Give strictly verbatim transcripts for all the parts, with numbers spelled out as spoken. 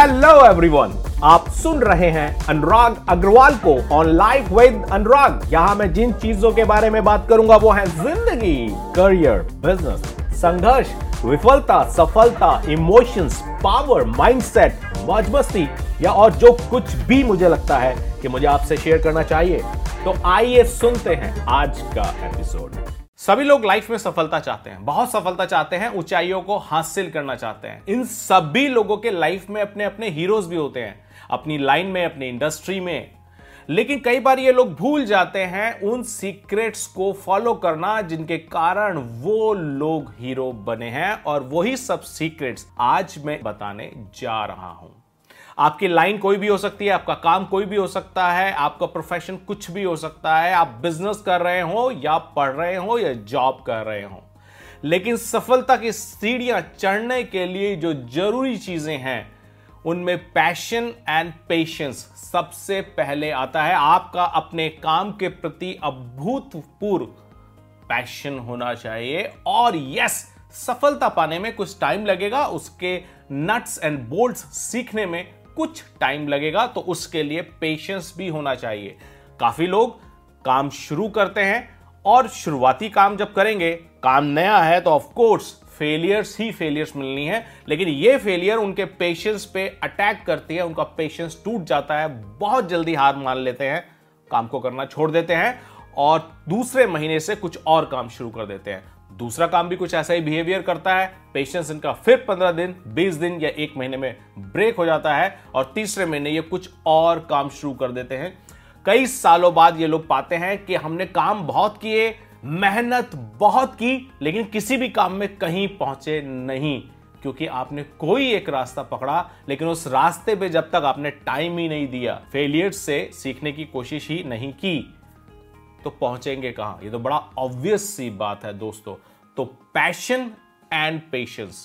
Hello everyone, आप सुन रहे हैं अनुराग अग्रवाल को ऑन लाइफ विद अनुराग। यहाँ मैं जिन चीजों के बारे में बात करूंगा वो है जिंदगी, करियर, बिजनेस, संघर्ष, विफलता, सफलता, इमोशंस, पावर, माइंडसेट, मौज मस्ती या और जो कुछ भी मुझे लगता है कि मुझे आपसे शेयर करना चाहिए। तो आइए सुनते हैं आज का एपिसोड। सभी लोग लाइफ में सफलता चाहते हैं, बहुत सफलता चाहते हैं, ऊंचाइयों को हासिल करना चाहते हैं। इन सभी लोगों के लाइफ में अपने अपने हीरोज भी होते हैं, अपनी लाइन में, अपनी इंडस्ट्री में। लेकिन कई बार ये लोग भूल जाते हैं उन सीक्रेट्स को फॉलो करना जिनके कारण वो लोग हीरो बने हैं, और वही सब सीक्रेट्स आज मैं बताने जा रहा हूं। आपकी लाइन कोई भी हो सकती है, आपका काम कोई भी हो सकता है, आपका प्रोफेशन कुछ भी हो सकता है, आप बिजनेस कर रहे हो या पढ़ रहे हो या जॉब कर रहे हो। लेकिन सफलता की सीढ़ियां चढ़ने के लिए जो जरूरी चीजें हैं उनमें पैशन एंड पेशेंस सबसे पहले आता है। आपका अपने काम के प्रति अभूतपूर्व पैशन होना चाहिए। और यस, सफलता पाने में कुछ टाइम लगेगा, उसके नट्स एंड बोल्ट्स सीखने में कुछ टाइम लगेगा, तो उसके लिए पेशेंस भी होना चाहिए। काफी लोग काम शुरू करते हैं और शुरुआती काम जब करेंगे, काम नया है तो ऑफ कोर्स फेलियर्स ही फेलियर्स मिलनी है, लेकिन ये फेलियर उनके पेशेंस पे अटैक करती है, उनका पेशेंस टूट जाता है, बहुत जल्दी हार मान लेते हैं, काम को करना छोड़ देते हैं और दूसरे महीने से कुछ और काम शुरू कर देते हैं। दूसरा काम भी कुछ ऐसा ही बिहेवियर करता है, पेशेंस इनका फिर पंद्रह दिन, बीस दिन या एक महीने में ब्रेक हो जाता है और तीसरे महीने ये कुछ और काम शुरू कर देते हैं। कई सालों बाद ये लोग पाते हैं कि हमने काम बहुत किए, मेहनत बहुत की, लेकिन किसी भी काम में कहीं पहुंचे नहीं, क्योंकि आपने कोई एक रास्ता पकड़ा लेकिन उस रास्ते पे जब तक आपने टाइम ही नहीं दिया, फेलियर से सीखने की कोशिश ही नहीं की, तो पहुंचेंगे कहां? ये तो बड़ा ऑब्वियस सी बात है दोस्तों। तो passion and patience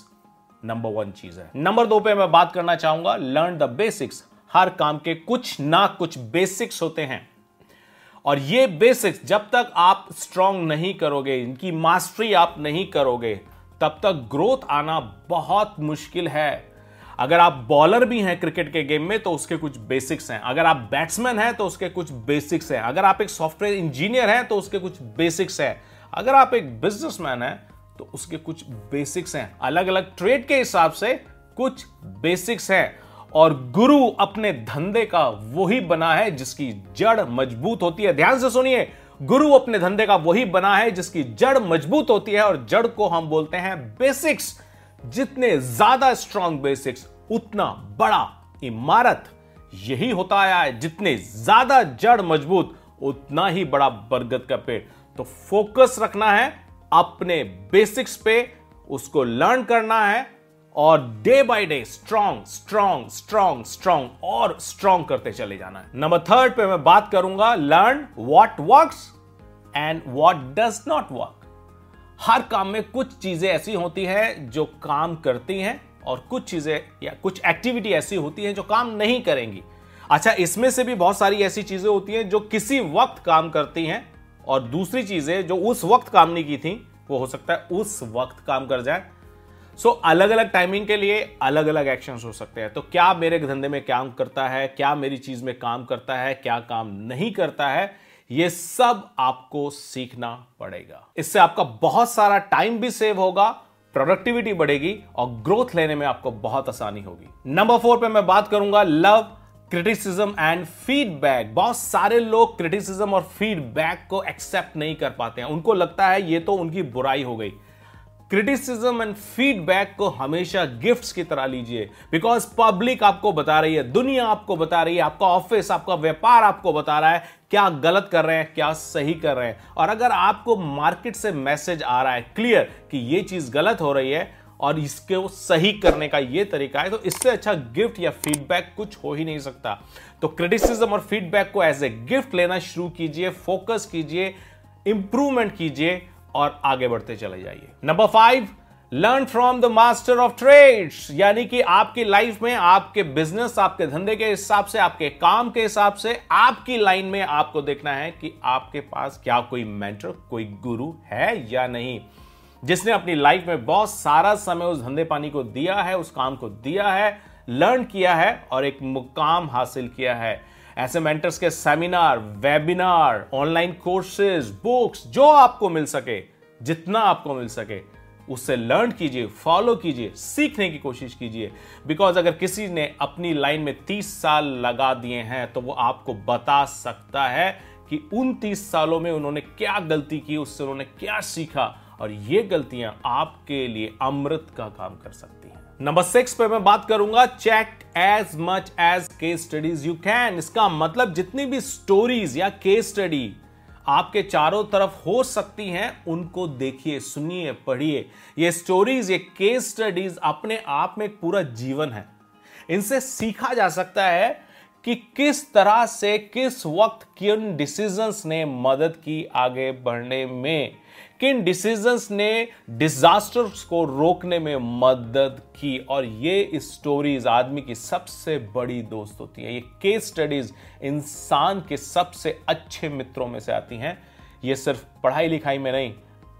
number one चीज है। नंबर दो पे मैं बात करना चाहूंगा, लर्न द बेसिक्स। हर काम के कुछ ना कुछ बेसिक्स होते हैं और ये बेसिक्स जब तक आप स्ट्रॉन्ग नहीं करोगे, इनकी मास्टरी आप नहीं करोगे, तब तक ग्रोथ आना बहुत मुश्किल है। अगर आप बॉलर भी हैं क्रिकेट के गेम में तो उसके कुछ बेसिक्स हैं, अगर आप बैट्समैन हैं तो उसके कुछ बेसिक्स हैं, अगर आप एक सॉफ्टवेयर इंजीनियर हैं तो उसके कुछ बेसिक्स हैं, अगर आप एक बिजनेसमैन हैं तो उसके कुछ बेसिक्स हैं। अलग अलग ट्रेड के हिसाब से कुछ बेसिक्स हैं। और गुरु अपने धंधे का वही बना है जिसकी जड़ मजबूत होती है। ध्यान से सुनिए, गुरु अपने धंधे का वही बना है जिसकी जड़ मजबूत होती है, और जड़ को हम बोलते हैं बेसिक्स। जितने ज्यादा स्ट्रॉन्ग बेसिक्स उतना बड़ा इमारत, यही होता आया है। जितने ज्यादा जड़ मजबूत उतना ही बड़ा बरगद का पेड़। तो फोकस रखना है अपने बेसिक्स पे, उसको लर्न करना है और day by day strong strong strong strong और स्ट्रॉन्ग करते चले जाना है। नंबर थर्ड पे मैं बात करूंगा, learn what works and what does not work. हर काम में कुछ चीजें ऐसी होती हैं जो काम करती हैं और कुछ चीजें या कुछ एक्टिविटी ऐसी होती हैं जो काम नहीं करेंगी। अच्छा, इसमें से भी बहुत सारी ऐसी चीजें होती हैं जो किसी वक्त काम करती हैं और दूसरी चीजें जो उस वक्त काम नहीं की थी वो हो सकता है उस वक्त काम कर जाए। सो अलग अलग टाइमिंग के लिए अलग अलग एक्शंस हो सकते हैं। तो क्या मेरे धंधे में काम करता है, क्या मेरी चीज में काम करता है, क्या काम नहीं करता है, ये सब आपको सीखना पड़ेगा। इससे आपका बहुत सारा टाइम भी सेव होगा, प्रोडक्टिविटी बढ़ेगी और ग्रोथ लेने में आपको बहुत आसानी होगी। नंबर फोर पे मैं बात करूंगा, लव क्रिटिसिज्म एंड फीडबैक। बहुत सारे लोग क्रिटिसिज्म और फीडबैक को एक्सेप्ट नहीं कर पाते हैं, उनको लगता है ये तो उनकी बुराई हो गई। क्रिटिसिज्म एंड फीडबैक को हमेशा गिफ्ट्स की तरह लीजिए, बिकॉज पब्लिक आपको बता रही है, दुनिया आपको बता रही है, आपका ऑफिस, आपका व्यापार आपको बता रहा है क्या गलत कर रहे हैं, क्या सही कर रहे हैं। और अगर आपको मार्केट से मैसेज आ रहा है क्लियर कि ये चीज गलत हो रही है और इसको सही करने का ये तरीका है, तो इससे अच्छा गिफ्ट या फीडबैक कुछ हो ही नहीं सकता। तो क्रिटिसिज्म और फीडबैक को एज ए गिफ्ट लेना शुरू कीजिए, फोकस कीजिए, इंप्रूवमेंट कीजिए और आगे बढ़ते चले जाइए। Number five, learn from the master of trades. यानी कि आपकी लाइफ में, आपके बिजनेस, आपके धंधे के हिसाब से, आपके काम के हिसाब से, आपकी लाइन में आपको देखना है कि आपके पास क्या कोई मेंटर, कोई गुरु है या नहीं, जिसने अपनी लाइफ में बहुत सारा समय उस धंधे पानी को दिया है, उस काम को दिया है, लर्न किया है और एक मुकाम हासिल किया है। ऐसे मेंटर्स के seminar, webinar, online courses, books, जो आपको मिल सके, जितना आपको मिल सके उससे लर्न कीजिए, फॉलो कीजिए, सीखने की कोशिश कीजिए। बिकॉज अगर किसी ने अपनी लाइन में तीस साल लगा दिए हैं तो वो आपको बता सकता है कि उन तीस सालों में उन्होंने क्या गलती की, उससे उन्होंने क्या सीखा, और ये गलतियां आपके लिए अमृत का काम कर सकती हैं। नंबर सिक्स पे मैं बात करूंगा, check as much as case studies you can. इसका मतलब जितनी भी स्टोरीज या केस स्टडी आपके चारों तरफ हो सकती हैं उनको देखिए, सुनिए, पढ़िए। ये स्टोरीज, ये केस स्टडीज अपने आप में एक पूरा जीवन है। इनसे सीखा जा सकता है कि किस तरह से, किस वक्त, किन डिसीजंस ने मदद की आगे बढ़ने में, किन डिसीजंस ने डिजास्टर्स को रोकने में मदद की। और ये इस स्टोरीज आदमी की सबसे बड़ी दोस्त होती है। ये केस स्टडीज इंसान के सबसे अच्छे मित्रों में से आती हैं। ये सिर्फ पढ़ाई लिखाई में नहीं,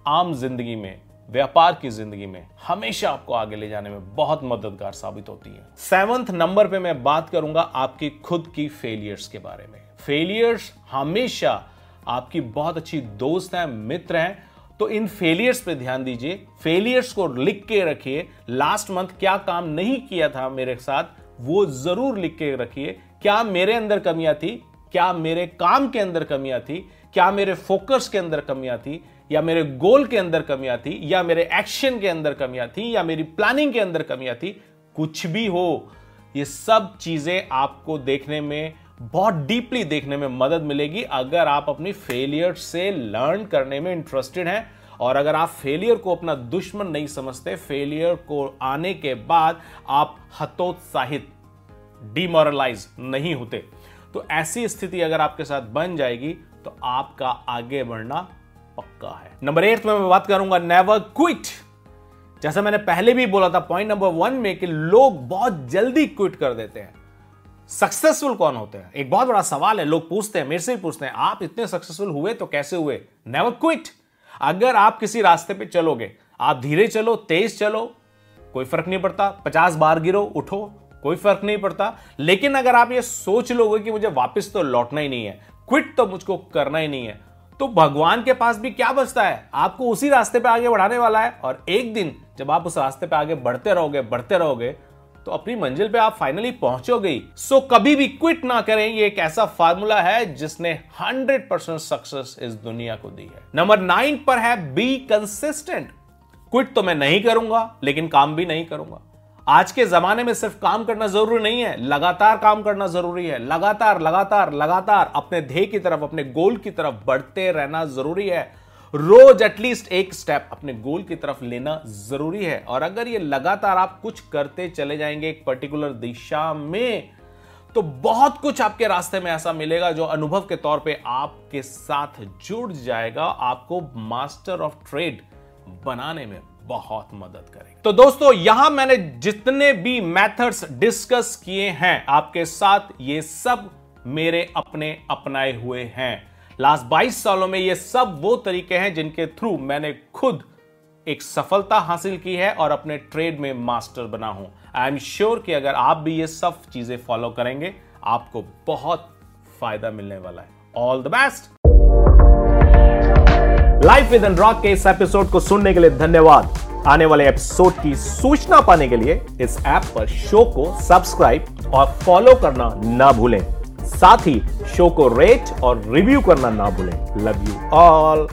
आम जिंदगी में, व्यापार की जिंदगी में हमेशा आपको आगे ले जाने में बहुत मददगार साबित होती है। सेवंथ नंबर पे मैं बात करूंगा आपकी खुद की फेलियर्स के बारे में। फेलियर्स हमेशा आपकी बहुत अच्छी दोस्त हैं, मित्र हैं, तो इन फेलियर्स पे ध्यान दीजिए। फेलियर्स को लिख के रखिए। लास्ट मंथ क्या काम नहीं किया था मेरे साथ वो जरूर लिख के रखिए। क्या मेरे अंदर कमियां थी, क्या मेरे काम के अंदर कमियां थी, क्या मेरे फोकस के अंदर कमियां थी, या मेरे गोल के अंदर कमियां थी, या मेरे एक्शन के अंदर कमियां थी, या मेरी प्लानिंग के अंदर कमियां थी। कुछ भी हो, ये सब चीजें आपको देखने में, बहुत डीपली देखने में मदद मिलेगी अगर आप अपनी फेलियर से लर्न करने में इंटरेस्टेड हैं। और अगर आप फेलियर को अपना दुश्मन नहीं समझते, फेलियर को आने के बाद आप हतोत्साहित, डिमोरलाइज नहीं होते, तो ऐसी स्थिति अगर आपके साथ बन जाएगी तो आपका आगे बढ़ना पक्का है। नंबर एट में मैं बात करूंगा नेवर क्विट। जैसा मैंने पहले भी बोला था पॉइंट नंबर वन में कि लोग बहुत जल्दी क्विट कर देते हैं। सक्सेसफुल कौन होते हैं, एक बहुत बड़ा सवाल है। लोग पूछते हैं, मेरे से भी पूछते हैं, आप इतने सक्सेसफुल हुए तो कैसे हुए। Never quit. अगर आप किसी रास्ते पे चलोगे, आप धीरे चलो, तेज चलो, कोई फर्क नहीं पड़ता। पचास बार गिरो, उठो, कोई फर्क नहीं पड़ता। लेकिन अगर आप ये सोच लोगे कि मुझे वापस तो लौटना ही नहीं है, क्विट तो मुझको करना ही नहीं है, तो भगवान के पास भी क्या बचता है, आपको उसी रास्ते पे आगे बढ़ाने वाला है। और एक दिन जब आप उस रास्ते पे आगे बढ़ते रहोगे, बढ़ते रहोगे तो अपनी मंजिल पे आप फाइनली पहुंचोगे। सो so, कभी भी क्विट ना करें। ये एक ऐसा फार्मूला है जिसने हंड्रेड परसेंट सक्सेस इस दुनिया को दी है। नंबर नाइन पर है बी कंसिस्टेंट। क्विट तो मैं नहीं करूंगा लेकिन काम भी नहीं करूंगा। आज के जमाने में सिर्फ काम करना जरूरी नहीं है, लगातार काम करना जरूरी है। लगातार लगातार लगातार अपने ध्येय की तरफ, अपने गोल की तरफ बढ़ते रहना जरूरी है। रोज एटलीस्ट एक स्टेप अपने गोल की तरफ लेना जरूरी है। और अगर ये लगातार आप कुछ करते चले जाएंगे एक पर्टिकुलर दिशा में, तो बहुत कुछ आपके रास्ते में ऐसा मिलेगा जो अनुभव के तौर पे आपके साथ जुड़ जाएगा, आपको मास्टर ऑफ ट्रेड बनाने में बहुत मदद करेगा। तो दोस्तों, यहां मैंने जितने भी मेथड्स डिस्कस किए हैं आपके साथ, ये सब मेरे अपने अपनाए हुए हैं। लास्ट बाईस सालों में ये सब वो तरीके हैं जिनके थ्रू मैंने खुद एक सफलता हासिल की है और अपने ट्रेड में मास्टर बना हूं। आई एम श्योर कि अगर आप भी ये सब चीजें फॉलो करेंगे आपको बहुत फायदा मिलने वाला है। All the best. Life with Anurag के इस एपिसोड को सुनने के लिए धन्यवाद। आने वाले एपिसोड की सूचना पाने के लिए इस ऐप पर शो को सब्सक्राइब और फॉलो करना ना भूलें। साथ ही शो को रेट और रिव्यू करना ना भूलें। Love you all.